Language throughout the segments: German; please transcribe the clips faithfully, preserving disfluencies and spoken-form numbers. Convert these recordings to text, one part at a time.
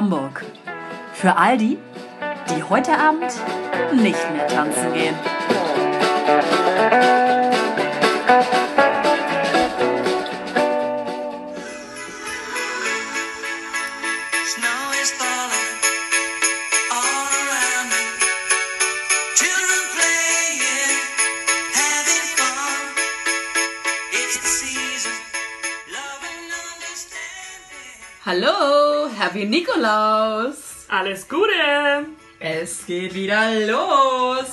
Hamburg. Für all die, die heute Abend nicht mehr tanzen gehen. Hallo, Happy Nikolaus! Alles Gute! Es geht wieder los!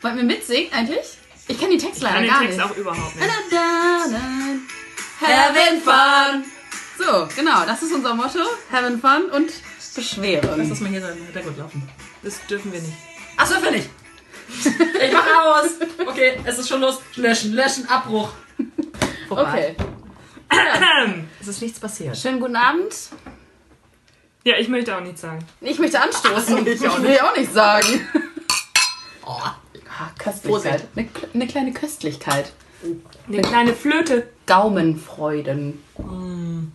Wollt ihr mitsingen eigentlich? Ich kenne die Texte leider gar nicht. Ich kenne den Text auch überhaupt nicht. Da, da, da. Having fun! So, genau, das ist unser Motto. Having fun und Beschweren. Lass das mal hier so im Hintergrund laufen. Das dürfen wir nicht. Ach, das dürfen wir nicht! Ich mach aus! Okay, es ist schon los. Löschen, löschen, Abbruch. Vorbei. Okay. Es ist nichts passiert. Schönen guten Abend. Ja, ich möchte auch nichts sagen. Ich möchte anstoßen. Ich auch nicht. Will auch nichts sagen. Oh, Köstlichkeit. Eine, eine kleine Köstlichkeit. Eine, eine kleine Flöte. Gaumenfreuden. Mm.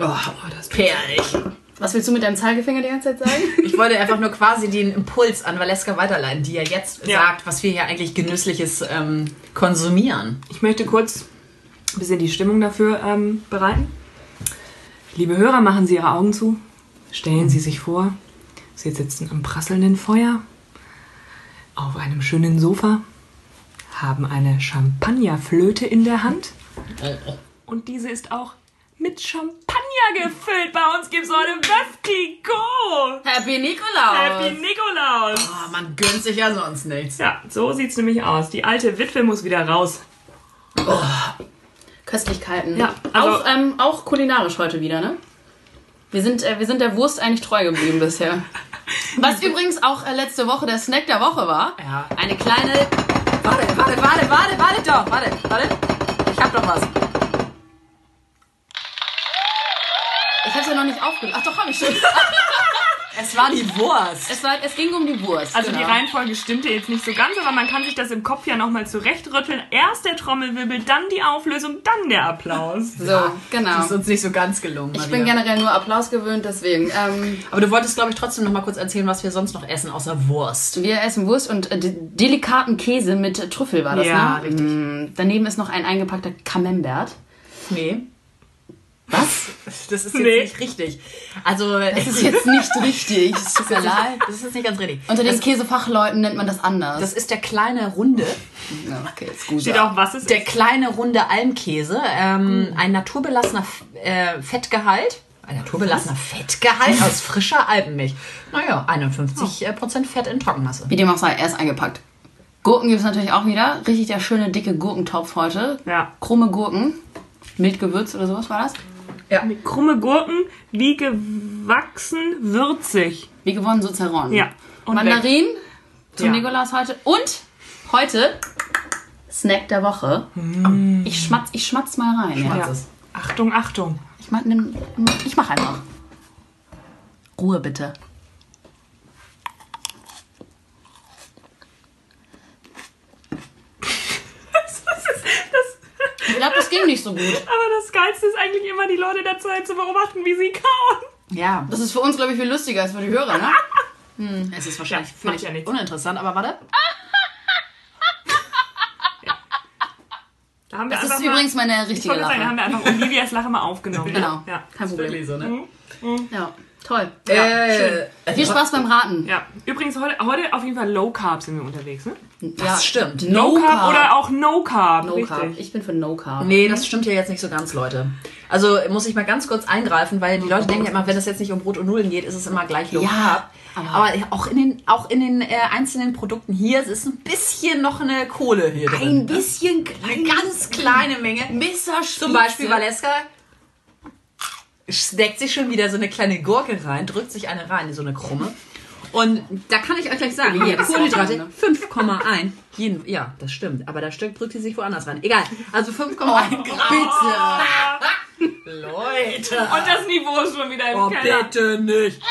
Oh, oh, das ist perlig. Was willst du mit deinem Zeigefinger die ganze Zeit sagen? Ich wollte einfach nur quasi den Impuls an Valeska weiterleiten, die ja jetzt ja. sagt, was wir hier eigentlich Genüssliches ähm, konsumieren. Ich möchte kurz ein bisschen die Stimmung dafür ähm, bereiten. Liebe Hörer, machen Sie Ihre Augen zu. Stellen Sie sich vor, Sie sitzen am prasselnden Feuer, auf einem schönen Sofa, haben eine Champagnerflöte in der Hand. Und diese ist auch mit Champagner gefüllt. Bei uns gibt es heute Bestigo. Happy Nikolaus. Happy Nikolaus. Oh, man gönnt sich ja sonst nichts. Ja, so sieht es nämlich aus. Die alte Witwe muss wieder raus. Oh. Köstlichkeiten. Ja, also auch, ähm, auch kulinarisch heute wieder, ne? Wir sind, äh, wir sind der Wurst eigentlich treu geblieben bisher. Was übrigens auch äh, letzte Woche der Snack der Woche war. Ja. Eine kleine... Warte, warte, warte, warte, warte doch. Warte, warte. Ich hab doch was. Ich hab's ja noch nicht aufgelöst. Ach doch, hab ich schon. Es war die Wurst. Es, war, es ging um die Wurst. Also genau. Die Reihenfolge stimmte jetzt nicht so ganz, aber man kann sich das im Kopf ja nochmal zurechtrütteln. Erst der Trommelwirbel, dann die Auflösung, dann der Applaus. So, ja, genau. Das ist uns nicht so ganz gelungen. Ich bin generell nur Applaus gewöhnt, deswegen. Ähm, aber du wolltest, glaube ich, trotzdem nochmal kurz erzählen, was wir sonst noch essen, außer Wurst. Wir essen Wurst und äh, delikaten Käse mit äh, Trüffel war das, ja, ne? Ja, richtig. Mhm. Daneben ist noch ein eingepackter Camembert. Nee. Was? Das ist jetzt nee. nicht richtig. Also, das ist jetzt nicht richtig. Das tut mir leid. Das ist nicht ganz richtig. Unter den das Käsefachleuten nennt man das anders. Das ist der kleine Runde. Okay, ist gut. Steht auch, was ist der kleine Runde Almkäse. Ähm, mhm. Ein naturbelassener äh, Fettgehalt. Ein naturbelassener Fettgehalt aus frischer Alpenmilch. Naja, einundfünfzig Prozent oh. Prozent Fett in Trockenmasse. Wie dem auch sei, er ist eingepackt. Gurken gibt es natürlich auch wieder. Richtig der schöne, dicke Gurkentopf heute. Ja. Krumme Gurken. Mild gewürzt oder sowas war das. Ja. Mit krumme Gurken, wie gewachsen, würzig. Wie gewonnen, so zerronnen. Ja. Und Mandarinen zum ja. Nikolaus heute. Und heute Snack der Woche. Mm. Ich, schmatz, ich schmatz mal rein. Ja. Ja. Achtung, Achtung. Ich mach, ich mach einfach. Ruhe bitte. Ich glaube, das ging nicht so gut. Aber das Geilste ist eigentlich immer, die Leute dazu zu beobachten, wie sie kauen. Ja, das ist für uns, glaube ich, viel lustiger als für die Hörer, ne? Hm. Es ist wahrscheinlich ja, völlig ja uninteressant, aber warte. Ja. Da haben wir das ist übrigens mal, meine richtige Lache. Sagen, da haben wir einfach Olivias Lache mal aufgenommen. Genau, ja. Kein Problem. So, ne? mhm. Mhm. Ja, toll. Ja, äh, schön. Äh, viel Spaß beim Raten. Ja. Übrigens, heute, heute auf jeden Fall Low Carb sind wir unterwegs, ne? Das ja, stimmt. No, no Carb, Carb oder auch No Carb. No Carb. Ich bin für No Carb. Nee, das stimmt ja jetzt nicht so ganz, Leute. Also muss ich mal ganz kurz eingreifen, weil die Leute denken ja immer, wenn es jetzt nicht um Brot und Nudeln geht, ist es immer gleich Low Carb. Ja, aber, aber auch in den, auch in den äh, einzelnen Produkten hier, es ist ein bisschen noch eine Kohle hier drin. Ein bisschen, eine ganz kleine Menge. Messerspitze. Zum Beispiel Valeska steckt sich schon wieder so eine kleine Gurke rein, drückt sich eine rein, so eine Krumme. Und da kann ich euch gleich sagen, hier, Kohlenhydrate, fünf Komma eins. Jeden, ja, das stimmt. Aber da drückt sie sich woanders ran. Egal. Also fünf Komma eins oh, Gramm. Bitte. Leute. Und das Niveau ist schon wieder im oh, Keller. Bitte nicht.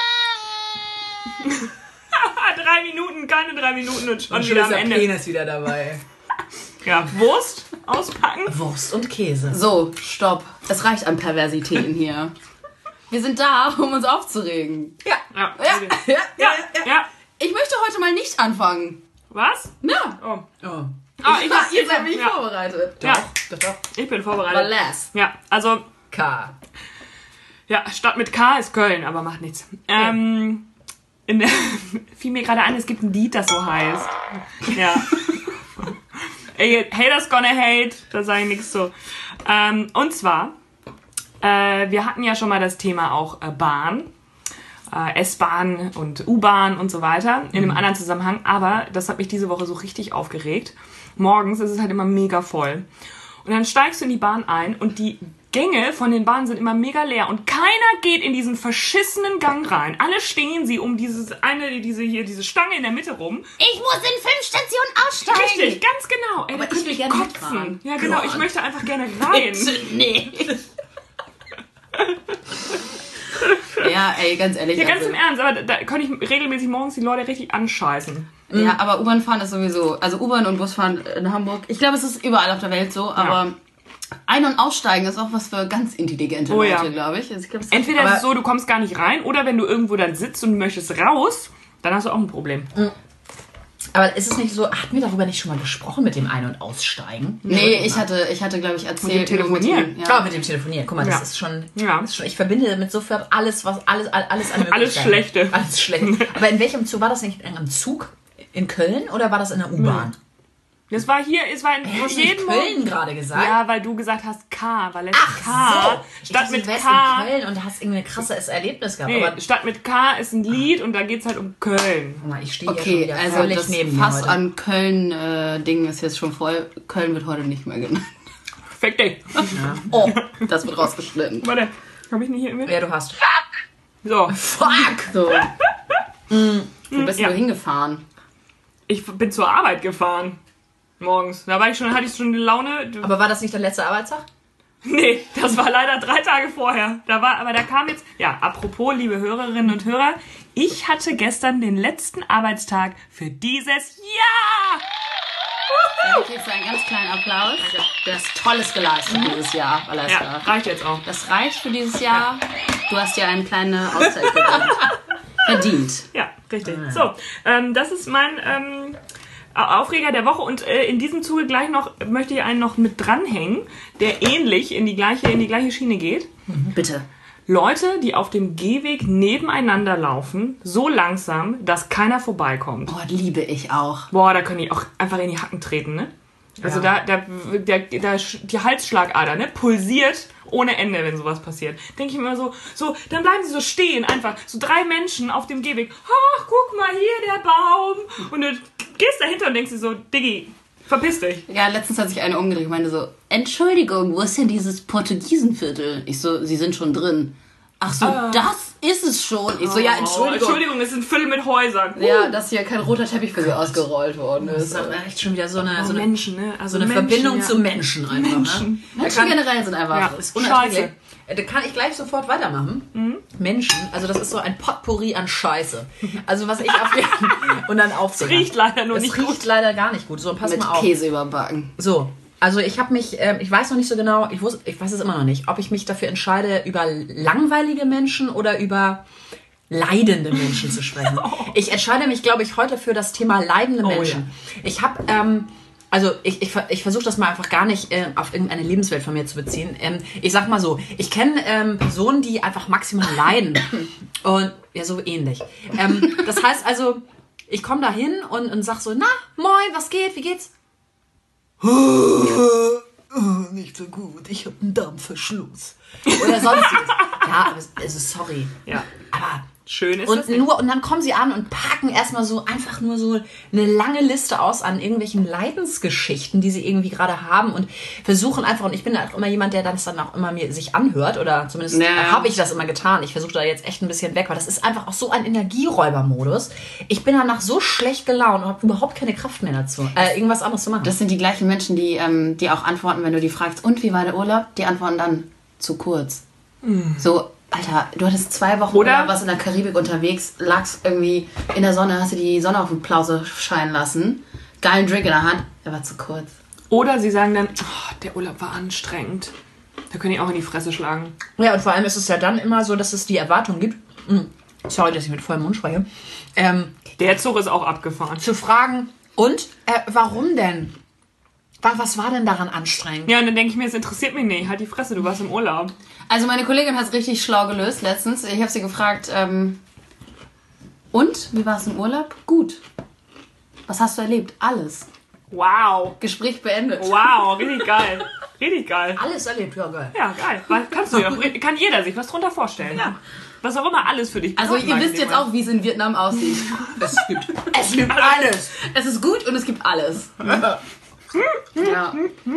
drei Minuten, keine drei Minuten und schon und wieder am Ende. Penis wieder dabei. Ja, Wurst auspacken. Wurst und Käse. So, stopp. Es reicht an Perversitäten hier. Wir sind da, um uns aufzuregen. Ja. Ja. Ja. Ja. Ja. Ja. Ja. Ja. Ich möchte heute mal nicht anfangen. Was? Ja. Oh. Oh. Ah, ich war, ihr seid mich ja. vorbereitet. Doch, ja. doch, doch. Ich bin vorbereitet. Valeska. Ja, also... K. Ja, Stadt mit K ist Köln, aber macht nichts. Ähm, in der, fiel mir gerade ein, es gibt ein Lied, das so heißt. Ja. Ey, haters gonna hate, da sage ich nichts zu. Ähm, und zwar, äh, wir hatten ja schon mal das Thema auch äh, Bahn. S-Bahn und U-Bahn und so weiter in einem anderen Zusammenhang. Aber das hat mich diese Woche so richtig aufgeregt. Morgens ist es halt immer mega voll. Und dann steigst du in die Bahn ein und die Gänge von den Bahnen sind immer mega leer. Und keiner geht in diesen verschissenen Gang rein. Alle stehen sie um dieses eine, diese hier, diese Stange in der Mitte rum. Ich muss in fünf Stationen aussteigen. Richtig, ganz genau. Ey, aber da ich will ich gerne kotzen. Ja, genau. Gott. Ich möchte einfach gerne rein. Bitte nicht. Ja, ey, ganz ehrlich. Ja, ganz also, im Ernst, aber da, da kann ich regelmäßig morgens die Leute richtig anscheißen. Ja, aber U-Bahn fahren ist sowieso, also U-Bahn und Bus fahren in Hamburg, ich glaube, es ist überall auf der Welt so, aber ja. Ein- und Aussteigen ist auch was für ganz intelligente oh, Leute, ja. glaube ich. Also ich glaub, entweder ist es so, du kommst gar nicht rein, oder wenn du irgendwo dann sitzt und möchtest raus, dann hast du auch ein Problem. Mhm. Aber ist es nicht so, hatten wir darüber nicht schon mal gesprochen mit dem Ein- und Aussteigen? Nee, ich hatte, ich hatte, glaube ich, erzählt. Mit dem Telefonieren. Ja, oh, mit dem Telefonieren. Guck mal, das ja. ist schon, ja. ist schon, ich verbinde damit sofort alles, was, alles, alles an Alles Schlechte. Alles Schlechte. Aber in welchem Zug war das nicht? Am Zug in Köln oder war das in der U-Bahn? Das war hier, es war in jedem Köln gerade gesagt. Ja, weil du gesagt hast K, weil es Ach K so. Statt ich mit K in Köln und hast irgendwie ein krasses Erlebnis gehabt. Nee, aber statt mit K ist ein Lied und da geht's halt um Köln. Ich stehe okay, hier schon also das neben Fass an Köln äh, Ding ist jetzt schon voll. Köln wird heute nicht mehr genannt. Fact Day. Ja. Oh, das wird rausgeschnitten. Warte, hab ich nicht hier irgendwie? Ja, du hast. Fuck. So. Fuck. So. Mm, du bist ja. nur hingefahren. Ich bin zur Arbeit gefahren. Morgens. Da war ich schon, hatte ich schon eine Laune. Aber war das nicht der letzte Arbeitstag? Nee, das war leider drei Tage vorher. Da war, aber da kam jetzt... Ja, apropos, liebe Hörerinnen und Hörer, ich hatte gestern den letzten Arbeitstag für dieses Jahr! Dann kriegst du einen ganz kleinen Applaus. Du hast Tolles geleistet dieses Jahr, Valeska. Ja, reicht jetzt auch. Das reicht für dieses Jahr. Du hast dir eine kleine Auszeit verdient. verdient. Ja, richtig. So, ähm, das ist mein... Ähm, Aufreger der Woche und äh, in diesem Zuge gleich noch möchte ich einen noch mit dranhängen, der ähnlich in die gleiche, in die gleiche Schiene geht. Bitte. Leute, die auf dem Gehweg nebeneinander laufen, so langsam, dass keiner vorbeikommt. Boah, liebe ich auch. Boah, da können die auch einfach in die Hacken treten, ne? Also ja. da, da, der, der, die Halsschlagader, ne, pulsiert ohne Ende, wenn sowas passiert. Denke ich mir immer so, so, dann bleiben sie so stehen, einfach so drei Menschen auf dem Gehweg. Ach, guck mal hier, der Baum. Und du gehst dahinter und denkst dir so, Diggi, verpiss dich. Ja, letztens hat sich eine umgedreht und meinte so, Entschuldigung, wo ist denn dieses Portugiesenviertel? Ich so, sie sind schon drin. Ach so, ah. das ist es schon. Ich so, ja, Entschuldigung. Entschuldigung, es sind Viertel mit Häusern. Uh. Ja, dass hier kein roter Teppich für sie ausgerollt worden ist. Das ist echt schon wieder so eine, oh, so eine, Menschen, ne? also so eine Menschen, Verbindung ja. zu Menschen einfach. Menschen, ne? Menschen kann, generell sind einfach. Ja, ist Scheiße. Da kann ich gleich sofort weitermachen. Mhm. Menschen, also das ist so ein Potpourri an Scheiße. Also was ich auf und dann aufzähle. Es riecht leider nur es nicht riecht gut. riecht leider gar nicht gut. So, pass mit mal auf. Mit Käse überbacken. So. Also ich habe mich, äh, ich weiß noch nicht so genau, ich, wusste, ich weiß es immer noch nicht, ob ich mich dafür entscheide, über langweilige Menschen oder über leidende Menschen zu sprechen. Ich entscheide mich, glaube ich, heute für das Thema leidende Menschen. Oh, ja. Ich habe, ähm, also ich, ich, ich versuche das mal einfach gar nicht äh, auf irgendeine Lebenswelt von mir zu beziehen. Ähm, ich sag mal so, ich kenne ähm, Personen, die einfach maximal leiden und ja, so ähnlich. Ähm, das heißt also, ich komme da hin und, und sag so, na, moin, was geht, wie geht's? Nicht so gut, ich habe einen Darmverschluss. Oder sonstiges. Ja, aber es, also sorry. Ja. Aber schön ist und das nur, und dann kommen sie an und packen erstmal so einfach nur so eine lange Liste aus an irgendwelchen Leidensgeschichten, die sie irgendwie gerade haben und versuchen einfach, und ich bin auch immer jemand, der das dann auch immer mir sich anhört, oder zumindest naja. habe ich das immer getan. Ich versuche da jetzt echt ein bisschen weg, weil das ist einfach auch so ein Energieräubermodus. Ich bin danach so schlecht gelaunt und habe überhaupt keine Kraft mehr dazu, äh, irgendwas anderes zu machen. Das sind die gleichen Menschen, die, ähm, die auch antworten, wenn du die fragst, und wie war der Urlaub? Die antworten dann, zu kurz. Mhm. So, Alter, du hattest zwei Wochen oder was in der Karibik unterwegs, lagst irgendwie in der Sonne, hast du die Sonne auf den Plause scheinen lassen, geilen Drink in der Hand, der war zu kurz. Oder sie sagen dann, oh, der Urlaub war anstrengend. Da können die auch in die Fresse schlagen. Ja, und vor allem ist es ja dann immer so, dass es die Erwartung gibt. Sorry, dass ich mit vollem Mund spreche. Ähm, Der Zug ist auch abgefahren. Zu fragen, und äh, warum denn? Was war denn daran anstrengend? Ja, und dann denke ich mir, es interessiert mich nicht. Halt die Fresse, du warst im Urlaub. Also meine Kollegin hat es richtig schlau gelöst letztens. Ich habe sie gefragt, ähm, und, wie war es im Urlaub? Gut. Was hast du erlebt? Alles. Wow. Gespräch beendet. Wow, richtig geil. Richtig geil. Alles erlebt, ja geil. Ja, geil. Kannst du dir doch, kann jeder sich was drunter vorstellen. Ja. Was auch immer alles für dich. Also ihr wisst jetzt auch, wie es in Vietnam aussieht. Es gibt, es gibt alles. Es ist gut und es gibt alles. Ja.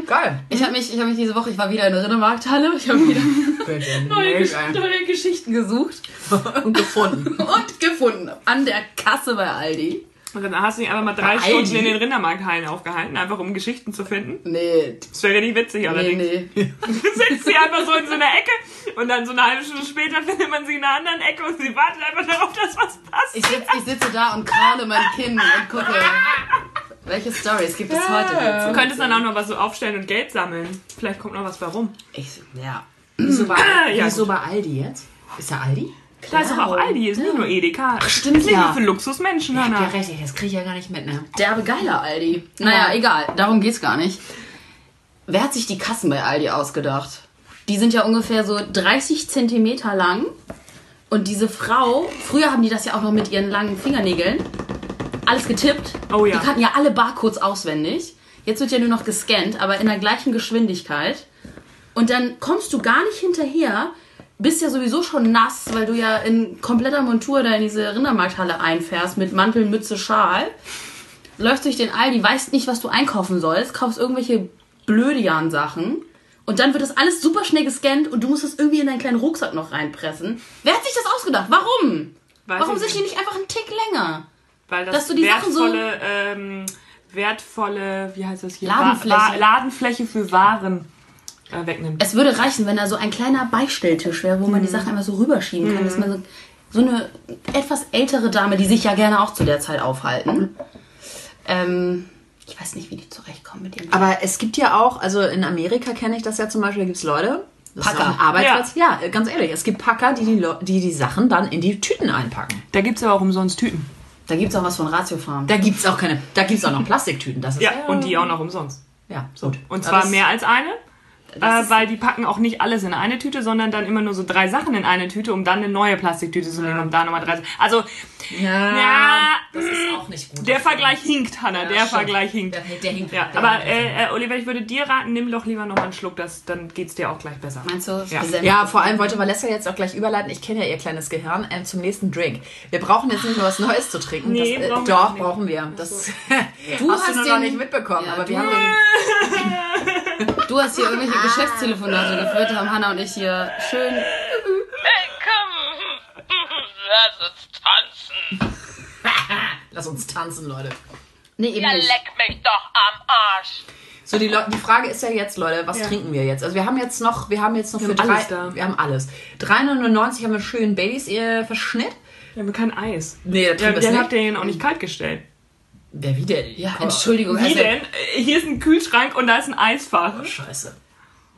Geil. Ich habe mich, ich hab mich diese Woche, ich war wieder in der Rinnemarkthalle. Ich habe wieder neue, Gesch neue Geschichten gesucht. Und gefunden. Und gefunden. An der Kasse bei Aldi. Und dann hast du dich einfach mal drei Aldi. Stunden in den Rindermarkthallen aufgehalten, einfach um Geschichten zu finden. Nee. Das wäre ja nicht witzig, allerdings. Nee, nee. Du sitzt sie einfach so in so einer Ecke und dann so eine halbe Stunde später findet man sie in einer anderen Ecke und sie wartet einfach darauf, dass was passt. Ich, sitz, ich sitze da und kraule mein Kinn und gucke, welche Storys gibt es ja. heute. Du könntest dann auch noch was so aufstellen und Geld sammeln. Vielleicht kommt noch was warum. Ich, ja. Wieso bei, ja, wieso bei Aldi jetzt? Ist da Aldi? Da ist doch auch Aldi, ist ja. nicht nur Edeka. Ach, stimmt, ist nicht ja. nur für Luxusmenschen. Ja, ja, richtig, das kriege ich ja gar nicht mit, ne? Derbe geiler Aldi. Naja, ja. egal, darum geht's gar nicht. Wer hat sich die Kassen bei Aldi ausgedacht? Die sind ja ungefähr so dreißig Zentimeter lang. Und diese Frau, früher haben die das ja auch noch mit ihren langen Fingernägeln alles getippt. Oh ja. Die kannten ja alle Barcodes auswendig. Jetzt wird ja nur noch gescannt, aber in der gleichen Geschwindigkeit. Und dann kommst du gar nicht hinterher. Bist ja sowieso schon nass, weil du ja in kompletter Montur da in diese Rindermarkthalle einfährst mit Mantel, Mütze, Schal. Läufst durch den Aldi, weißt nicht, was du einkaufen sollst, kaufst irgendwelche Blödian-Sachen und dann wird das alles super schnell gescannt und du musst das irgendwie in deinen kleinen Rucksack noch reinpressen. Wer hat sich das ausgedacht? Warum? Weiß Warum sind die nicht einfach einen Tick länger? Weil das Dass du die wertvolle, Sachen so ähm, wertvolle, wie heißt das hier? Ladenfläche, Wa Wa Ladenfläche für Waren. Wegnimmt. Es würde reichen, wenn da so ein kleiner Beistelltisch wäre, wo man mm. die Sachen einfach so rüberschieben mm. kann. Dass man so, so eine etwas ältere Dame, die sich ja gerne auch zu der Zeit aufhalten. Ähm, ich weiß nicht, wie die zurechtkommen mit dem. Aber es gibt ja auch, also in Amerika kenne ich das ja zum Beispiel, da gibt es Leute, Packer, Arbeitsplatz. Ja. ja, ganz ehrlich, es gibt Packer, die die, die die Sachen dann in die Tüten einpacken. Da gibt es ja auch umsonst Tüten. Da gibt es auch was von Ratiofarm. Da gibt es auch keine, da gibt es auch noch Plastiktüten. Das ist ja, ja, und die auch noch umsonst. Ja, so. Und zwar mehr als eine. Äh, weil die packen auch nicht alles in eine Tüte, sondern dann immer nur so drei Sachen in eine Tüte, um dann eine neue Plastiktüte zu nehmen, um da nochmal drei Sachen. Also, ja, ja, das ist auch nicht gut. Der Vergleich hinkt, Hannah, ja, der stimmt. Vergleich hinkt. Der, der hinkt. Ja, der aber, äh, äh, Oliver, ich würde dir raten, nimm doch lieber nochmal einen Schluck, das, dann geht's dir auch gleich besser. Meinst du? Ja, ja, vor allem wollte Valeska jetzt auch gleich überleiten, ich kenne ja ihr kleines Gehirn, ähm, zum nächsten Drink. Wir brauchen jetzt nicht nur was Neues zu trinken. Nee, das, äh, brauchen doch, wir brauchen wir. Das du hast, hast du nur noch nicht mitbekommen, ja, aber wir haben... Du hast hier irgendwelche Geschäftstelefonate geführt, haben Hannah und ich hier schön... Hey, komm! Lass uns tanzen! Lass uns tanzen, Leute. Nee, eben ja, nicht. Leck mich doch am Arsch! So, die, Le die Frage ist ja jetzt, Leute, was ja. trinken wir jetzt? Also wir haben jetzt noch, wir haben jetzt noch wir für drei... Da. Wir haben alles. drei neunundneunzig haben wir schön Baileys äh, verschnitt. Wir haben kein Eis. Nee, da trinken wir es nicht. Habt ihr den auch nicht kalt gestellt. Wer, wie denn? Ja, Entschuldigung. Wie also, denn? Hier ist ein Kühlschrank und da ist ein Eisfach. Oh, scheiße.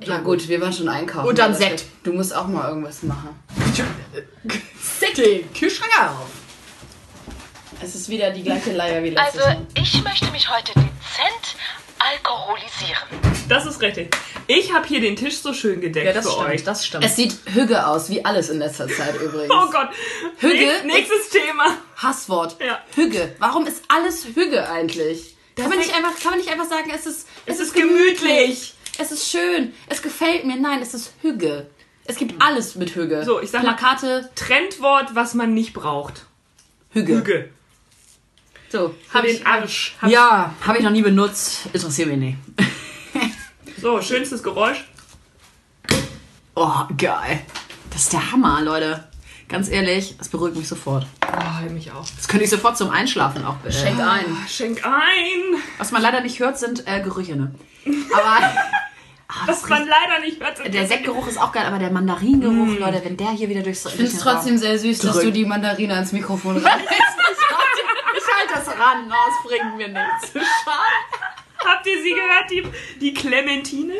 Ja gut, wir waren schon einkaufen. Und dann Sekt. Du musst auch mal irgendwas machen. Sekt. Kühlschrank auf. Es ist wieder die gleiche Leier wie letztes Mal. Also, ich möchte mich heute dezent alkoholisieren. Das ist richtig. Ich habe hier den Tisch so schön gedeckt, ja, das für stimmt, euch. Das stimmt. Es sieht Hügge aus, wie alles in letzter Zeit übrigens. Oh Gott. Hügge. Nächstes Thema. Hasswort. Ja. Hügge. Warum ist alles Hügge eigentlich? Kann man, nicht einfach, kann man nicht einfach sagen, es ist, es es ist gemütlich. gemütlich. Es ist schön. Es gefällt mir. Nein, es ist Hügge. Es gibt alles mit Hügge. So, ich sag Plakate. Mal, Trendwort, was man nicht braucht. Hügge. Hügge. So, habe ich, Arsch. Hab ja, habe ich noch nie benutzt. Interessiert mich nicht. So, schönstes Geräusch. Oh, geil. Das ist der Hammer, Leute. Ganz ehrlich, das beruhigt mich sofort. Oh, mich auch. Das könnte ich sofort zum Einschlafen auch bestellen. Schenk ein. Oh, schenk ein. Was man leider nicht hört, sind äh, Gerüche, ne? Aber... Ah, was man leider nicht hört. Der Sektgeruch ist auch geil, aber der Mandarinengeruch, mm. Leute, wenn der hier wieder durchs... Ich finde es trotzdem sehr süß, drück. dass du die Mandarine ans Mikrofon reinlegst. Ich halte das ran, das bringt mir nichts. Schade. Habt ihr sie gehört, die, die Clementine?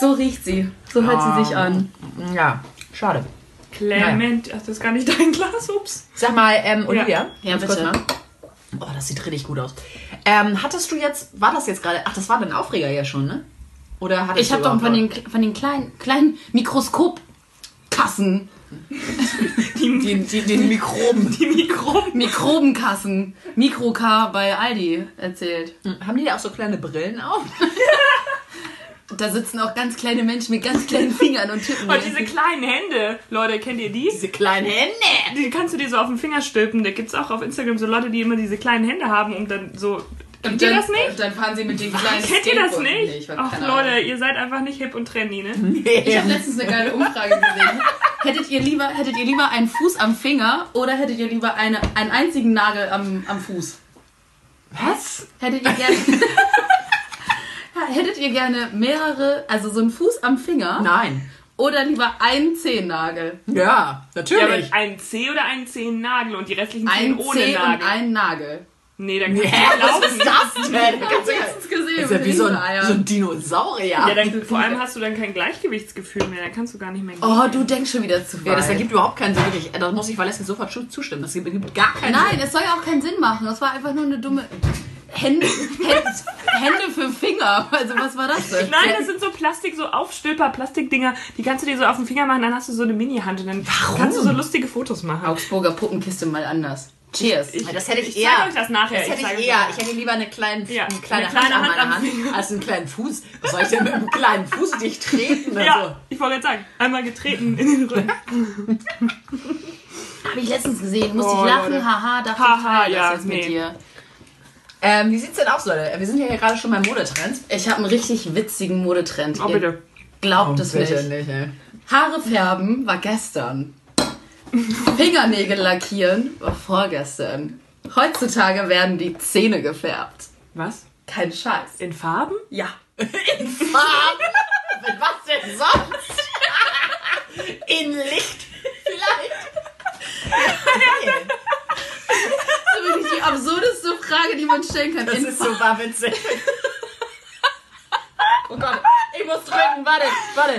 So riecht sie. So hört ah, sie sich an. Ja, schade. Clement, naja. Ach, das ist gar nicht dein Glas, ups. Sag mal, ähm, Olivia. Ja, ja bitte. Oh, das sieht richtig gut aus. Ähm, hattest du jetzt, war das jetzt gerade, ach, das war dein Aufreger ja schon, ne? Oder hattest ich habe doch von den, von den kleinen, kleinen Mikroskopkassen. Die, die, die, die Mikroben. Die Mikroben. Mikrobenkassen. Mikroka bei Aldi erzählt. Haben die da auch so kleine Brillen auf? Da sitzen auch ganz kleine Menschen mit ganz kleinen Fingern und tippen. Und diese kleinen Hände, Leute, kennt ihr die? Diese kleinen Hände! Die kannst du dir so auf den Finger stülpen. Da gibt's auch auf Instagram so Leute, die immer diese kleinen Hände haben, um dann so... Kennt ihr das nicht? Dann fahren sie mit den kleinen Kennt ihr das nicht? Nee, ach Leute, ihr seid einfach nicht hip und trendy, ne? Nee. Ich habe letztens eine geile Umfrage gesehen. hättet, ihr lieber, hättet ihr lieber einen Fuß am Finger oder hättet ihr lieber eine, einen einzigen Nagel am, am Fuß? Was? Hättet ihr gerne... Hättet ihr gerne mehrere, also so einen Fuß am Finger? Nein. Oder lieber einen Zehennagel? Ja, natürlich. Ja, einen Zeh oder einen Zehennagel und die restlichen Zehen ohne Nagel? Ein Zeh und einen Nagel. Nee, dann kannst yeah, du laufen. Was ist das denn? Ich hab's letztens gesehen. Das ist ja wie so ein, so ein Dinosaurier. Ja, dann, vor allem hast du dann kein Gleichgewichtsgefühl mehr. Dann kannst du gar nicht mehr gehen. Oh, du denkst schon wieder zu weit. Ja, das ergibt überhaupt keinen Sinn. Wirklich. Da muss ich Valeska sofort zustimmen. Das ergibt gar keinen Nein, Sinn. Nein, das soll ja auch keinen Sinn machen. Das war einfach nur eine dumme... Hände, Hände, Hände für Finger. Also was war das denn? Nein, das sind so Plastik, so Aufstülper, Plastikdinger. Die kannst du dir so auf den Finger machen, dann hast du so eine Mini-Hand und dann Warum? kannst du so lustige Fotos machen. Augsburger Puppenkiste mal anders. Cheers. Ich, ich, das hätte ich, ich eher. Zeig euch das nachher. Das hätte ich, ich eher. Ich hätte lieber eine kleine, ja, eine kleine, eine kleine Hand, Hand an meiner Hand, Hand als einen kleinen Fuß. Was soll ich denn mit einem kleinen Fuß dich treten? Also? Ja, ich wollte gerade sagen, einmal getreten in den Rücken. Habe ich letztens gesehen. Musste oh, ich lachen. Haha, dachte ha, ich ha, das ja, jetzt nee. mit dir. Ähm, wie sieht's denn aus, Leute? Wir sind ja hier gerade schon beim Modetrend. Ich habe einen richtig witzigen Modetrend. Oh, bitte. Ihr glaubt oh, es bitte nicht. nicht ey. Haare färben war gestern. Fingernägel lackieren war vorgestern. Heutzutage werden die Zähne gefärbt. Was? Kein Scheiß. In Farben? Ja. In Farben? Mit was denn sonst? In Licht vielleicht? Das ist wirklich die absurdeste Frage, die man stellen kann. Das in ist Farben. So wahnwitzig. Oh Gott, ich muss trinken. Warte, warte.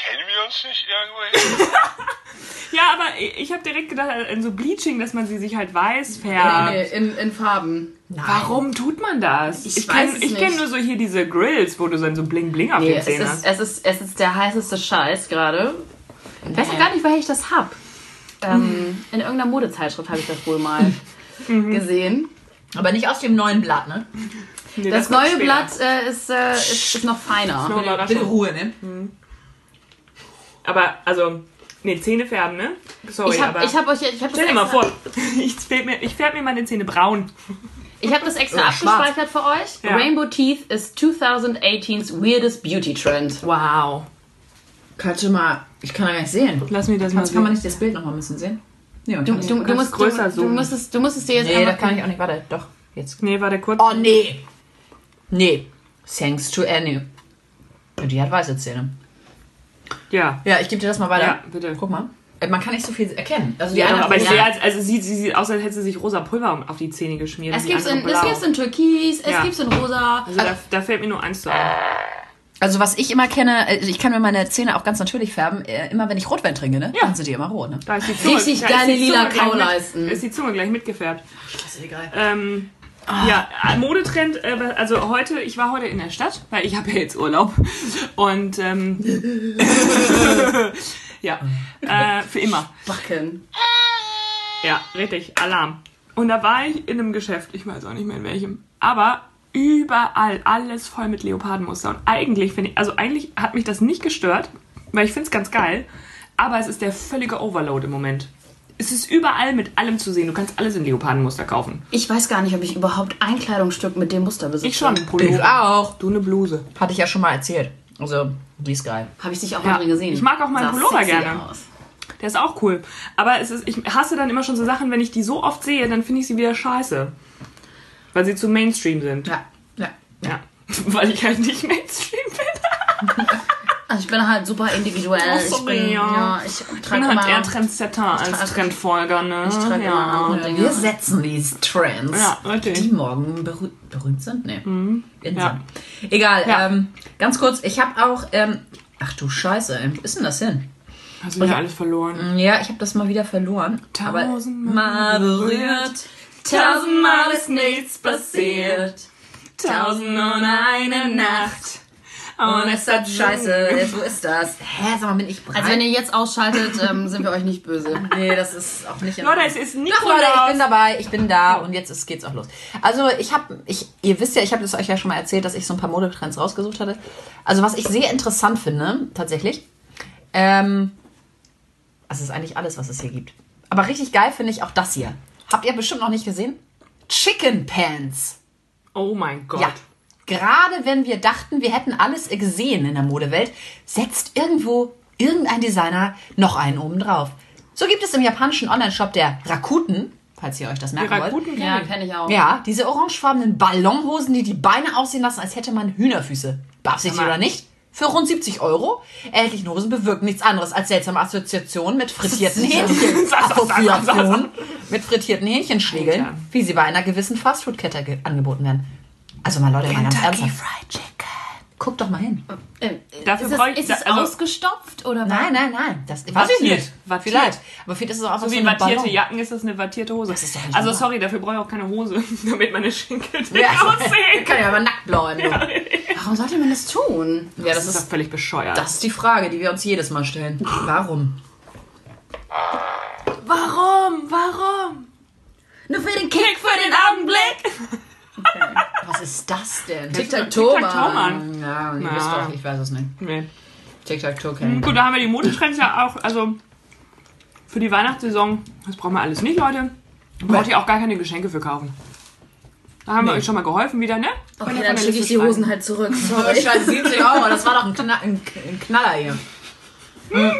Kennen wir uns nicht irgendwo? Ja, aber ich habe direkt gedacht, in so Bleaching, dass man sie sich halt weiß färbt. Nee, nee, in, in Farben. Nein. Warum tut man das? Ich, ich kenne kenn nur so hier diese Grills, wo du so Bling-Bling auf nee, den Zähnen hast. Es ist, es ist der heißeste Scheiß gerade. Ich weiß ja gar nicht, woher ich das hab. Ähm, in irgendeiner Modezeitschrift habe ich das wohl mal gesehen. Aber nicht aus dem neuen Blatt, ne? Nee, das, das neue schwer. Blatt äh, ist, äh, ist, ist noch feiner. Ist bitte Ruhe, ne? Mhm. Aber, also, ne, Zähne färben, ne? Sorry, ich hab, aber... Ich hab euch, ich hab stell dir mal vor, ich färbe mir, ich färb mir meine Zähne braun. Ich habe das extra oh, abgespeichert schwarz. für euch. Ja. Rainbow Teeth ist zwanzig achtzehn's weirdest Beauty Trend. Wow. Kannst du mal... Ich kann ja gar nicht sehen. Lass mich das mal sehen. Kann man nicht das Bild noch mal ein bisschen sehen? Ja, du, du, du musst größer zoomen. Du musst es, du musst es dir jetzt... Nee, das kann ich auch nicht. Warte, doch. Jetzt. Nee, warte kurz. Oh, nee. Nee. Thanks to Annie. Und die hat weiße Zähne. Ja. Ja, ich gebe dir das mal weiter. Ja, bitte. Guck mal. Man kann nicht so viel erkennen. Also die ja, eine aber ich sehe, als, also sie, sie sieht aus, als hätte sie sich rosa Pulver auf die Zähne geschmiert. Es gibt es in, in Türkis, es ja. gibt es in rosa. Also, also da, da fällt mir nur eins zu ein. Also was ich immer kenne, ich kann mir meine Zähne auch ganz natürlich färben, immer wenn ich Rotwein trinke, ne? Ja. Dann sind die immer rot, ne? Da ist die Zunge, richtig geile lila Kauleisten. Mit, ist die Zunge gleich mitgefärbt. Ach, scheiße, egal. Ähm, oh. Ja, Modetrend, also heute, ich war heute in der Stadt, weil ich habe ja jetzt Urlaub. Und, ähm, ja, äh, für immer. Backen. Ja, richtig, Alarm. Und da war ich in einem Geschäft, ich weiß auch nicht mehr in welchem, aber... Überall, alles voll mit Leopardenmuster. Und eigentlich finde ich, also eigentlich hat mich das nicht gestört, weil ich finde es ganz geil, aber es ist der völlige Overload im Moment. Es ist überall mit allem zu sehen. Du kannst alles in Leopardenmuster kaufen. Ich weiß gar nicht, ob ich überhaupt ein Kleidungsstück mit dem Muster besitze. Ich schon. Ich auch. Du eine Bluse. Hatte ich ja schon mal erzählt. Also, die ist geil. Habe ich dich auch mal ja. gesehen. Ich mag auch meinen Pullover gerne. Aus. Der ist auch cool. Aber es ist, ich hasse dann immer schon so Sachen, wenn ich die so oft sehe, dann finde ich sie wieder scheiße. Weil sie zu Mainstream sind. Ja. Ja. Ja. Weil ich halt nicht Mainstream bin. Also ich bin halt super individuell. Oh, sorry, ich bin, ja. ja ich, ich bin halt eher Trendsetter als trage, Trendfolger, ne? Ich trage ja. immer andere. Wir setzen these Trends, ja, die morgen berüh berühmt sind. Nee. Mhm. Ja. Egal, ja. Ähm, ganz kurz, ich habe auch... Ähm, ach du Scheiße, wo ist denn das hin? Hast du ja alles verloren. Ja, ich habe das mal wieder verloren. Tausendmal berührt, tausendmal ist nichts passiert. Tausend und eine Nacht. Und es hat Scheiße, jetzt, wo ist das? Hä, sag mal, bin ich bereit? Also wenn ihr jetzt ausschaltet, ähm, sind wir euch nicht böse. Nee, das ist auch nicht... Leute, es ist Nikolaus. Doch, Leute, ich bin dabei, ich bin da und jetzt ist, geht's auch los. Also ich habe, ich, ihr wisst ja, ich habe das euch ja schon mal erzählt, dass ich so ein paar Modetrends rausgesucht hatte. Also was ich sehr interessant finde, tatsächlich, ähm, das ist eigentlich alles, was es hier gibt. Aber richtig geil finde ich auch das hier. Habt ihr bestimmt noch nicht gesehen? Chicken Pants. Oh mein Gott. Ja. Gerade wenn wir dachten, wir hätten alles gesehen in der Modewelt, setzt irgendwo irgendein Designer noch einen oben drauf. So gibt es im japanischen Onlineshop der Rakuten, falls ihr euch das merken wollt. Die Rakuten, ja, kenne ich auch. Ja, diese orangefarbenen Ballonhosen, die die Beine aussehen lassen, als hätte man Hühnerfüße. Beabsichtigt oder nicht? Für rund siebzig Euro. Ähnliche Hosen bewirken nichts anderes als seltsame Assoziationen mit frittierten Hähnchen. Assoziationen mit frittierten Hähnchenschlägeln, wie sie bei einer gewissen Fastfood-Kette angeboten werden. Also mal Leute, mal ganz ernsthaft. Fried Chicken. Guck doch mal hin. Ähm, Dafür ist es, ist es also ausgestopft oder was? Nein, nein, nein. Das weiß ich nicht. Wattiert. Vielleicht. Aber vielleicht ist es auch so, so wie so eine wattierte Jacken ist das eine wattierte Hose. Das ist doch nicht also wahr. Sorry, dafür brauche ich auch keine Hose, damit meine Schenkel dick ja, aussehen. Kann ja aber nackt blauen. Ja. Warum sollte man das tun? Ja, das, das ist, ist doch völlig bescheuert. Das ist die Frage, die wir uns jedes Mal stellen. Warum? Warum? Warum? Nur für den Kick, für den Augenblick. Okay. Was ist das denn? Tic-Tac-Toe. Ja, ihr wisst doch, ich weiß es nicht. Nee. Tic-Tac-Toe kennen wir. Gut, da haben wir die Modetrends ja auch. Also für die Weihnachtssaison, das brauchen wir alles nicht, Leute. Braucht ihr auch gar keine Geschenke für kaufen. Da haben nee. wir euch schon mal geholfen wieder, ne? Okay, okay, dann schicke ich die Hosen halt zurück. Sorry. Scheiße, siebzig Euro, das war doch ein, Knall, ein, ein Knaller hier. Hm.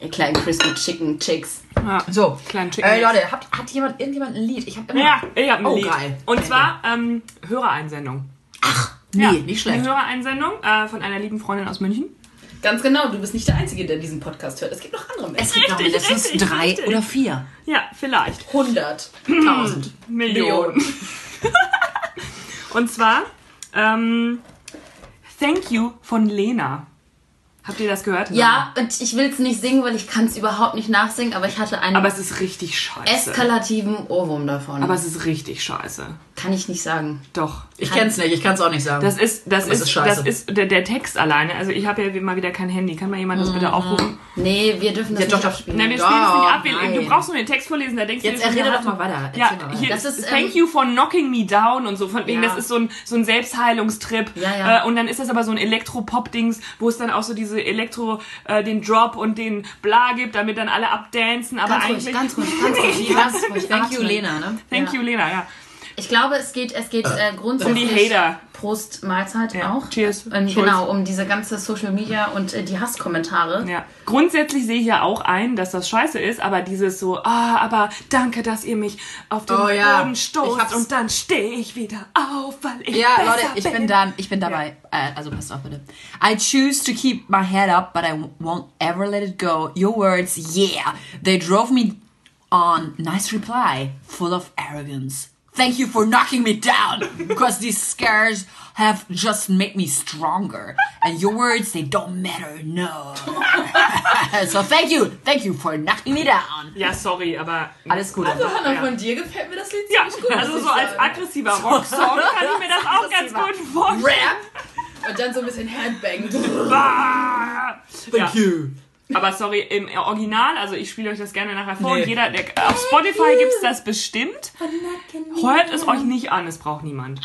Ihr kleinen Crispy Chicken Chicks. Ja, so, kleinen Chicken. Äh, Leute, hat, hat jemand, irgendjemand ein Lied? Ich hab immer. Ja, ich hab ein oh, Lied. Geil. Und zwar ähm, Hörereinsendung. Ach, nee, ja, nicht schlecht. Eine Hörereinsendung äh, von einer lieben Freundin aus München. Ganz genau, du bist nicht der Einzige, der diesen Podcast hört. Es gibt noch andere Menschen. Es gibt noch mindestens drei richtig. oder vier. Ja, vielleicht. Hundert. Tausend. Millionen. Millionen. Und zwar ähm, Thank You von Lena. Habt ihr das gehört? Ja, und ich will es nicht singen, weil ich kann es überhaupt nicht nachsingen, aber ich hatte einen aber es ist richtig scheiße. eskalativen Ohrwurm davon. Aber es ist richtig scheiße. Kann ich nicht sagen. Doch. Ich kenn's nicht, ich kann es auch nicht sagen. Das ist, das ist, ist das ist der, der Text alleine. Also ich habe ja mal wieder kein Handy. Kann mal jemand das bitte aufrufen? Nee, wir dürfen das ja, nicht doch, abspielen. Nein, wir spielen doch, es nicht ab. Nein. Du brauchst nur den Text vorlesen, da denkst jetzt du... Jetzt errede doch mal weiter. Ja, mal hier das ist, Thank ähm, you for knocking me down und so. Von wegen, ja. Das ist so ein, so ein Selbstheilungstrip. Ja, ja. Und dann ist das aber so ein Elektro-Pop-Dings, wo es dann auch so diese Elektro, äh, den Drop und den Bla gibt, damit dann alle abdancen, aber ganz eigentlich... Ruhig, ganz ruhig, ganz ruhig, ganz ruhig. Thank you, Lena, ne? Thank ja. you, Lena, ja. Ich glaube, es geht, es geht äh, grundsätzlich um die Hater. Prost, Mahlzeit ja. auch. Cheers. Äh, genau, um diese ganze Social Media und äh, die Hasskommentare. Ja. Grundsätzlich sehe ich ja auch ein, dass das scheiße ist, aber dieses so, ah, aber danke, dass ihr mich auf den oh, Boden ja. stoßt und dann stehe ich wieder auf, weil ich ja, besser Leute, ich bin. bin dann, ich bin dabei. Ja. Äh, also passt auf, bitte. I choose to keep my head up, but I won't ever let it go. Your words, yeah, they drove me on. Nice reply, full of arrogance. Thank you for knocking me down, because these scares have just made me stronger. And your words, they don't matter, no. So thank you, thank you for knocking me down. Ja, sorry, aber... Alles gut. Also Hannah, ja. von dir gefällt mir das Lied ziemlich ja, gut. Also so als aggressiver Rocksong kann ich mir das auch ganz gut vorstellen. Rap und dann so ein bisschen Handbang. Thank ja. you. Aber sorry, im Original, also ich spiele euch das gerne nachher vor. Nee. Und jeder, der, auf Spotify gibt es das bestimmt. Hört es euch nicht an, es braucht niemand.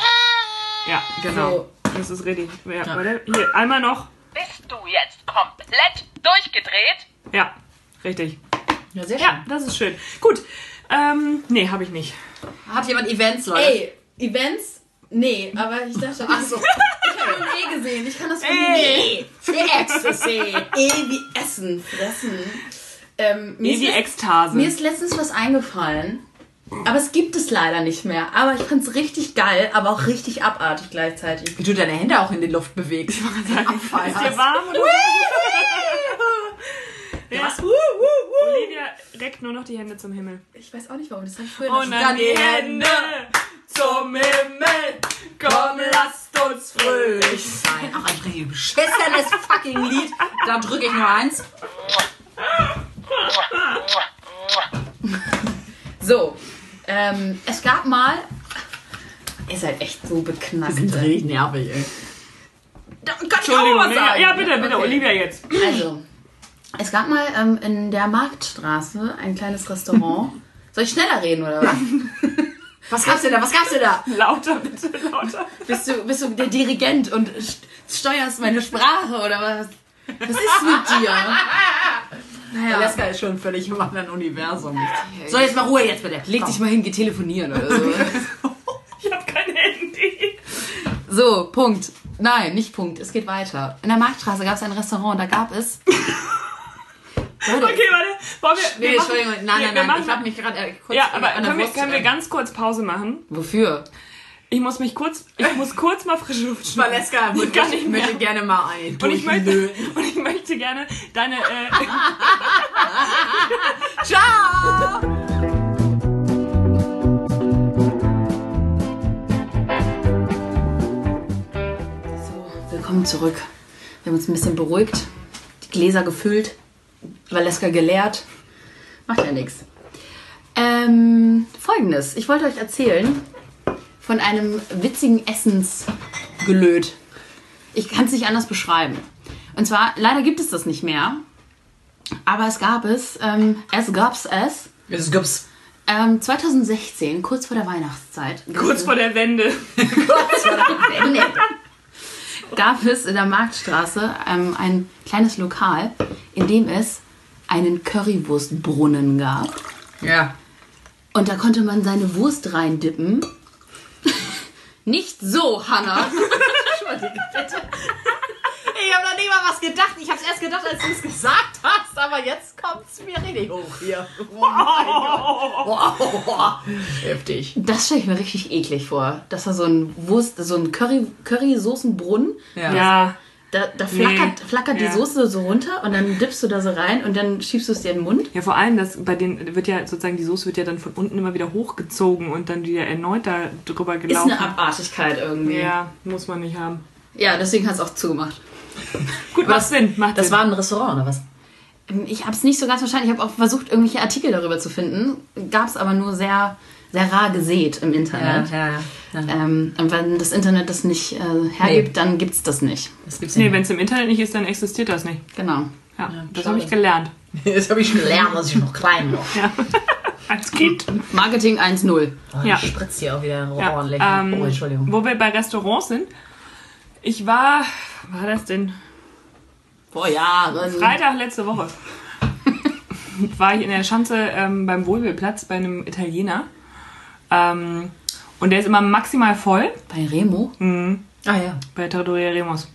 Ja, genau. Das ist richtig. Ja, ja. Hier, einmal noch. Bist du jetzt komplett durchgedreht? Ja, richtig. Ja, sehr schön. Ja, das ist schön. Gut. Ähm, nee, habe ich nicht. Hat jemand Events, Leute? Ey, Events? Nee, aber ich dachte, ach so. Ich habe gesehen, ich kann das von nee. Für Ecstasy. E wie Essen. Fressen. Ähm, e wie Ekstase. Mir ist letztens was eingefallen. Aber es gibt es leider nicht mehr. Aber ich fand es richtig geil, aber auch richtig abartig gleichzeitig. Wie du deine Hände auch in die Luft bewegst. Abfall. Ist dir warm oder ja. Was? Uh, uh, uh. Olivia reckt nur noch die Hände zum Himmel. Ich weiß auch nicht warum, das habe ich früher noch. Und dann die Hände zum Himmel, komm, lasst uns fröhlich sein. Ach, ein richtig beschissenes fucking Lied. Da drücke ich nur eins. So, ähm, es gab mal... Ihr seid echt so beknackt. Die sind richtig nervig, ey. Da kann ich auch was sagen. Ja, bitte, bitte, okay. Olivia jetzt. Also, es gab mal ähm, in der Marktstraße ein kleines Restaurant. Soll ich schneller reden, oder was? Was gab's denn da? Was gab's denn da? Lauter, bitte, lauter. Bist du, bist du der Dirigent und steuerst meine Sprache, oder was? Was ist mit dir? Naja. Valeska ist schon völlig im anderen Universum. So, jetzt mal Ruhe jetzt bitte. Leg dich mal hin, geh telefonieren oder so. Ich hab kein Handy. So, Punkt. Nein, nicht Punkt. Es geht weiter. In der Marktstraße gab es ein Restaurant, da gab es... Leute. Okay, warte. Wir, nee, wir machen, Entschuldigung. Nein, nein, nein. Ich hab mich gerade äh, kurz... Ja, aber können wir, können wir ganz kurz Pause machen? Wofür? Ich muss mich kurz... Ich muss kurz mal frische Luft schnappen. Valeska, ich, ich, ich möchte gerne mal ein. Und ich möchte, und ich möchte gerne deine... Äh, Ciao! So, willkommen zurück. Wir haben uns ein bisschen beruhigt. Die Gläser gefüllt. Valeska geleert. Macht ja nichts. Ähm, Folgendes. Ich wollte euch erzählen von einem witzigen Essensgelöt. Ich kann es nicht anders beschreiben. Und zwar, leider gibt es das nicht mehr. Aber es gab es, ähm, es gab's es. Es gab's. Ähm, zwanzig sechzehn, kurz vor der Weihnachtszeit. Kurz vor der Wende. Kurz vor der Wende. Gab es in der Marktstraße ähm, ein kleines Lokal, in dem es einen Currywurstbrunnen gab. Ja. Und da konnte man seine Wurst reindippen. Nicht so, Hannah. Entschuldige, bitte. Ich habe noch nie mal was gedacht. Ich habe es erst gedacht, als du es gesagt hast. Aber jetzt kommt es mir richtig hoch hier. Wow. Wow. Heftig. Das stelle ich mir richtig eklig vor. Das war so ein Wurst, so ein Curry, Currysoßenbrunnen. Ja. ja. Da, da flackert, nee. flackert die ja. Soße so runter und dann dippst du da so rein und dann schiebst du es dir in den Mund. Ja, vor allem, das bei den wird ja sozusagen die Soße wird ja dann von unten immer wieder hochgezogen und dann wieder erneut da drüber gelaufen. Ist eine Abartigkeit irgendwie. Ja, muss man nicht haben. Ja, deswegen hat es auch zugemacht. Gut, was denn? Macht das Sinn. War ein Restaurant oder was? Ich habe es nicht so ganz verstanden. Ich habe auch versucht, irgendwelche Artikel darüber zu finden. Gab es aber nur sehr, sehr rar gesät im Internet. Ja, ja, ja. Ähm, und wenn das Internet das nicht äh, hergibt, nee. Dann gibt es das nicht. Das gibt's nee, wenn es im Internet nicht ist, dann existiert das nicht. Genau. Ja, ja, das habe ich gelernt. Das habe ich gelernt, als ich noch klein war. Ja. Als Kind. Marketing eins null. Oh, ja. Ich spritze hier auch wieder ja. ordentlich. Ähm, oh, Entschuldigung. Wo wir bei Restaurants sind, ich war... War das denn? Vor Jahren. Freitag letzte Woche war ich in der Schanze ähm, beim Wohlwillplatz bei einem Italiener. Ähm, und der ist immer maximal voll. Bei Remo? Mhm. Ah ja. Bei Trattoria Remos.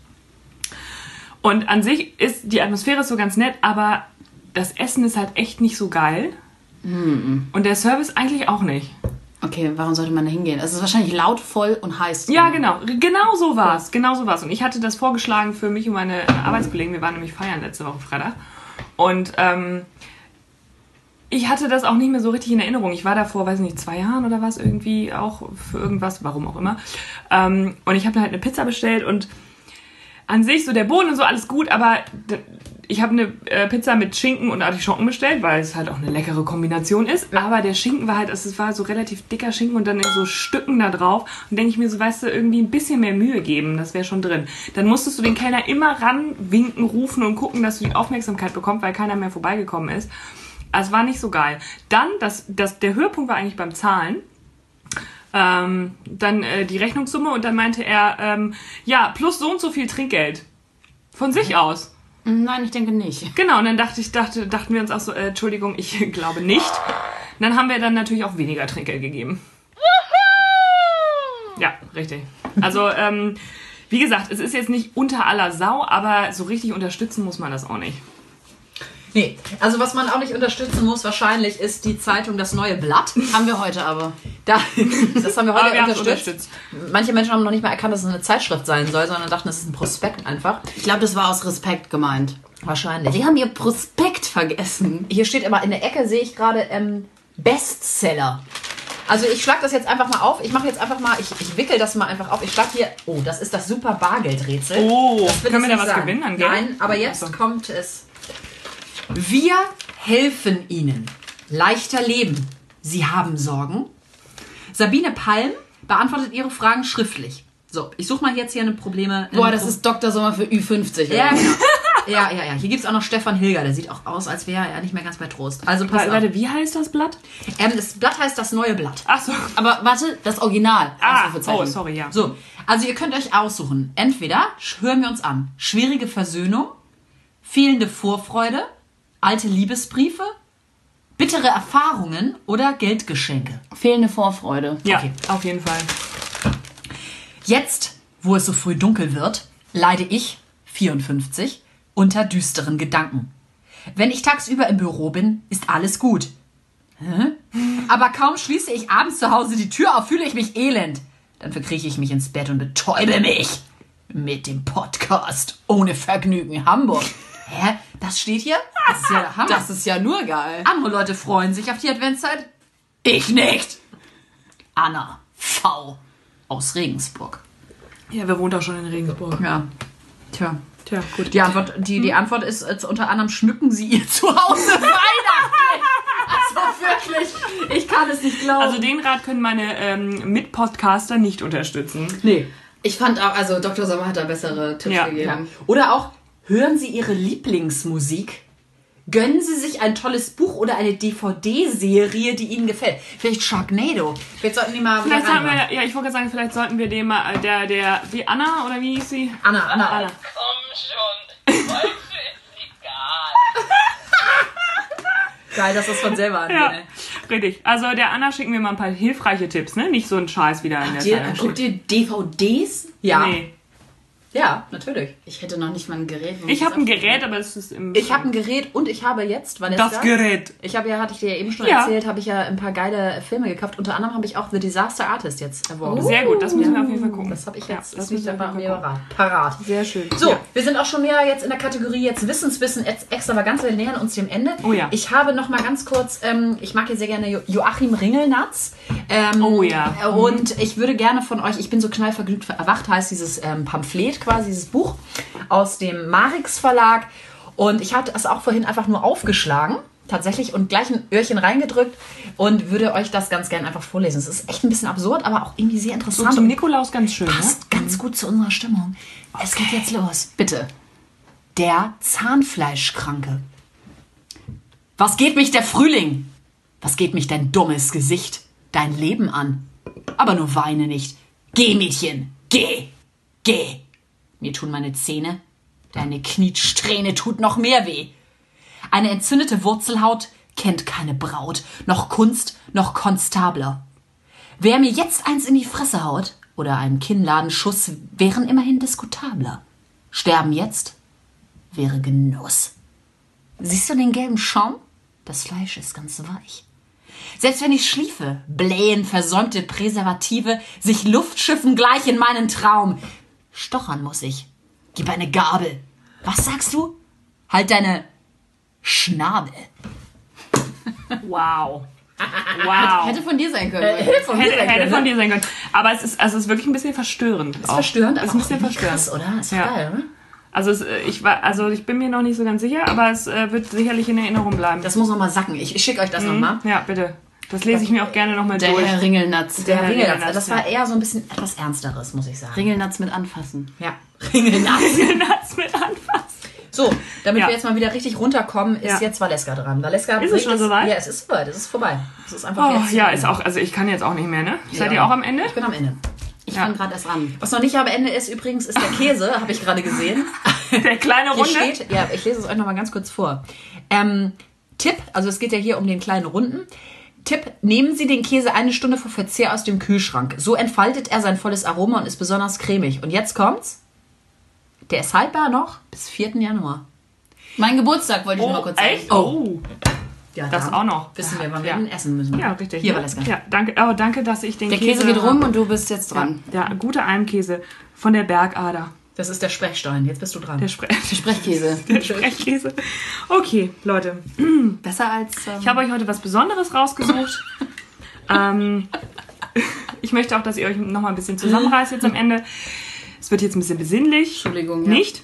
Und an sich ist die Atmosphäre so ganz nett, aber das Essen ist halt echt nicht so geil. Mhm. Und der Service eigentlich auch nicht. Okay, warum sollte man da hingehen? Es ist wahrscheinlich laut, voll und heiß. Ja, genau. Genau so war es. Genau so war es. Und ich hatte das vorgeschlagen für mich und meine Arbeitskollegen. Wir waren nämlich feiern letzte Woche Freitag. Und ähm, ich hatte das auch nicht mehr so richtig in Erinnerung. Ich war da vor, weiß nicht, zwei Jahren oder was irgendwie auch für irgendwas, warum auch immer. Ähm, und ich habe da halt eine Pizza bestellt und an sich so der Boden und so alles gut, aber... Ich habe eine äh, Pizza mit Schinken und Artischocken bestellt, weil es halt auch eine leckere Kombination ist. Ja. Aber der Schinken war halt, also es war so relativ dicker Schinken und dann in so Stücken da drauf. Und denke ich mir so, weißt du, irgendwie ein bisschen mehr Mühe geben, das wäre schon drin. Dann musstest du den Kellner immer ranwinken, rufen und gucken, dass du die Aufmerksamkeit bekommst, weil keiner mehr vorbeigekommen ist. Also war nicht so geil. Dann, das, das, der Höhepunkt war eigentlich beim Zahlen. Ähm, dann äh, die Rechnungssumme und dann meinte er, ähm, ja, plus so und so viel Trinkgeld. Von sich aus. Nein, ich denke nicht. Genau, und dann dachte ich, dachte, dachten wir uns auch so, äh, Entschuldigung, ich glaube nicht. Und dann haben wir dann natürlich auch weniger Trinkgeld gegeben. Woohoo! Ja, richtig. Also, ähm, wie gesagt, es ist jetzt nicht unter aller Sau, aber so richtig unterstützen muss man das auch nicht. Nee, also was man auch nicht unterstützen muss wahrscheinlich ist die Zeitung Das Neue Blatt. Haben wir heute aber. Da, das haben wir heute wir unterstützt. unterstützt. Manche Menschen haben noch nicht mal erkannt, dass es eine Zeitschrift sein soll, sondern dachten, es ist ein Prospekt einfach. Ich glaube, das war aus Respekt gemeint. Wahrscheinlich. Die haben ihr Prospekt vergessen. Hier steht immer in der Ecke, sehe ich gerade, ähm, Bestseller. Also ich schlage das jetzt einfach mal auf. Ich mache jetzt einfach mal, ich, ich wickel das mal einfach auf. Ich schlage hier, oh, das ist das super Bargeldrätsel. Oh, das können wir da was sagen. Gewinnen? Dann, gell? Nein, aber jetzt also. kommt es. Wir helfen Ihnen. Leichter leben. Sie haben Sorgen. Sabine Palm beantwortet Ihre Fragen schriftlich. So, ich suche mal jetzt hier eine Probleme. Boah, das Pro ist Doktor Sommer für Ü fünfzig. Ja, genau. Ja, ja, ja. Hier gibt es auch noch Stefan Hilger. Der sieht auch aus, als wäre er nicht mehr ganz bei Trost. Also pass auf. Warte, wie heißt das Blatt? Ähm, das Blatt heißt Das Neue Blatt. Ach so. Aber warte, das Original. Ah, oh, sorry, ja. So, also ihr könnt euch aussuchen. Entweder hören wir uns an. Schwierige Versöhnung, fehlende Vorfreude, alte Liebesbriefe, bittere Erfahrungen oder Geldgeschenke. Fehlende Vorfreude. Ja, okay. Auf jeden Fall. Jetzt, wo es so früh dunkel wird, leide ich, vierundfünfzig, unter düsteren Gedanken. Wenn ich tagsüber im Büro bin, ist alles gut. Hä? Aber kaum schließe ich abends zu Hause die Tür auf, fühle ich mich elend. Dann verkrieche ich mich ins Bett und betäube mich mit dem Podcast Ohne Vergnügen Hamburg. Hä? Das steht hier? Das ist ja der Hammer. Das ist ja nur geil. Andere Leute freuen sich auf die Adventszeit. Ich nicht. Anna V. aus Regensburg. Ja, wer wohnt auch schon in Regensburg? Ja. Tja. Tja, gut. Die Antwort, die, die Antwort ist jetzt unter anderem, schmücken Sie Ihr Zuhause weihnachtlich. Also wirklich, ich kann es nicht glauben. Also den Rat können meine ähm, Mitpodcaster nicht unterstützen. Nee. Ich fand auch, also Doktor Sommer hat da bessere Tipps ja. gegeben. Ja. Oder auch, hören Sie Ihre Lieblingsmusik? Gönnen Sie sich ein tolles Buch oder eine D V D-Serie, die Ihnen gefällt. Vielleicht Sharknado. Vielleicht sollten die mal... Vielleicht haben wir, ja, ich wollte sagen, vielleicht sollten wir dem mal... Der, der, wie Anna, oder wie hieß sie? Anna, Anna, Anna. Komm schon, heute ist egal. Geil, dass das von selber angeht. Ja, richtig. Also der Anna schicken wir mal ein paar hilfreiche Tipps, ne? Nicht so ein Scheiß wieder in der Zeitung. Guckt ihr D V Ds? Ja. Nee. Ja, natürlich. Ich hätte noch nicht mal ein Gerät. Ich habe ein Gerät, aber es ist im... Ich habe ein Gerät und ich habe jetzt, Valeska... Das Gerät. Ich habe ja, hatte ich dir ja eben schon ja. erzählt, habe ich ja ein paar geile Filme gekauft. Unter anderem habe ich auch The Disaster Artist jetzt erworben. Oh, sehr gut, das müssen wir auf jeden Fall gucken. Das habe ich jetzt. Ja, das ist dann parat. parat. Sehr schön. So, ja. wir sind auch schon mehr jetzt in der Kategorie jetzt Wissenswissen, Extravaganz. Wir nähern uns dem Ende. Oh ja. Ich habe noch mal ganz kurz, ähm, ich mag hier sehr gerne jo Joachim Ringelnatz. Ähm, oh ja. Mhm. Und ich würde gerne von euch, ich bin so knallvergnügt erwacht, heißt dieses ähm, Pamphlet, quasi dieses Buch aus dem Marix Verlag, und ich hatte es auch vorhin einfach nur aufgeschlagen tatsächlich und gleich ein Öhrchen reingedrückt und würde euch das ganz gerne einfach vorlesen. Es ist echt ein bisschen absurd, aber auch irgendwie sehr interessant. So zum Nikolaus ganz schön. Passt ne? ganz gut zu unserer Stimmung. Okay. Es geht jetzt los. Bitte. Der Zahnfleischkranke. Was geht mich der Frühling? Was geht mich dein dummes Gesicht, dein Leben an? Aber nur weine nicht. Geh, Mädchen, geh! Geh! Mir tun meine Zähne, deine Knietsträhne tut noch mehr weh. Eine entzündete Wurzelhaut kennt keine Braut, noch Kunst, noch Konstabler. Wer mir jetzt eins in die Fresse haut oder einen Kinnladenschuss, wären immerhin diskutabler. Sterben jetzt wäre Genuss. Siehst du den gelben Schaum? Das Fleisch ist ganz weich. Selbst wenn ich schliefe, blähen versäumte Präservative sich Luftschiffen gleich in meinen Traum. Stochern muss ich. Gib eine Gabel. Was sagst du? Halt deine Schnabel. Wow. Wow. Hätte von dir sein können. Äh, hätte von, hätte, dir sein hätte können. von dir sein können. Aber es ist, also es ist wirklich ein bisschen verstörend. Es ist auch. verstörend. Es ist ein bisschen verstörend. Krass, oder? Ist ja. geil, oder? Also, es, ich war, also ich bin mir noch nicht so ganz sicher, aber es äh, wird sicherlich in Erinnerung bleiben. Das muss nochmal sacken. Ich, ich schicke euch das mhm. nochmal. Ja, bitte. Das lese ich mir auch gerne nochmal durch. Der Herr Ringelnatz. Der Herr Ringelnatz. Ringelnatz. Das war eher so ein bisschen etwas Ernsteres, muss ich sagen. Ringelnatz mit anfassen. Ja. Ringelnatz. Ringelnatz mit anfassen. So, damit ja. wir jetzt mal wieder richtig runterkommen, ist ja. jetzt Valeska dran. Valeska ist es schon soweit? Ja, es ist soweit. Es ist vorbei. Es ist einfach oh, jetzt ja, ist auch, also ich kann jetzt auch nicht mehr, ne? Ja. Seid ihr auch am Ende? Ich bin am Ende. Ich ja. fange gerade erst an. Was noch nicht am Ende ist, übrigens, ist der Käse, habe ich gerade gesehen. Der kleine Runde? Hier steht, ja, ich lese es euch nochmal ganz kurz vor. Ähm, Tipp, also es geht ja hier um den kleinen Runden. Tipp, nehmen Sie den Käse eine Stunde vor Verzehr aus dem Kühlschrank. So entfaltet er sein volles Aroma und ist besonders cremig. Und jetzt kommt's. Der ist haltbar noch bis vierten Januar. Mein Geburtstag wollte ich oh, nur mal kurz sagen. Echt? Oh. Ja, das auch noch. Wissen wir, wann wir ja. den essen müssen. Ja, richtig. Hier, Valeska. Ja, danke, oh, danke, dass ich den der Käse... Der Käse geht rum und du bist jetzt dran. Ja, ja, guter Almkäse von der Bergader. Das ist der Sprechstein. Jetzt bist du dran. Der, Spre der Sprechkäse. Der Sprechkäse. Okay, Leute. Besser als... Ähm, ich habe euch heute was Besonderes rausgesucht. ähm, ich möchte auch, dass ihr euch nochmal ein bisschen zusammenreißt jetzt am Ende. Es wird jetzt ein bisschen besinnlich. Entschuldigung. Ja. Nicht?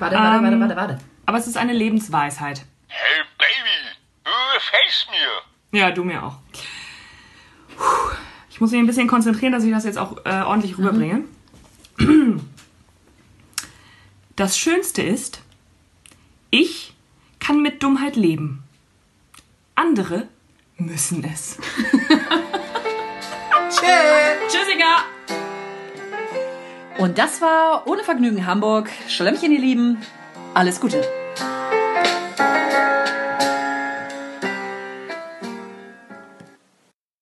Warte, warte, ähm, warte, warte, warte. Aber es ist eine Lebensweisheit. Hey, Baby. Face mir. Ja, du mir auch. Puh. Ich muss mich ein bisschen konzentrieren, dass ich das jetzt auch äh, ordentlich rüberbringe. Mhm. Das Schönste ist, ich kann mit Dummheit leben. Andere müssen es. Tschüss. Tschüssiger. Und das war Ohne Vergnügen Hamburg. Schlemmchen, ihr Lieben. Alles Gute.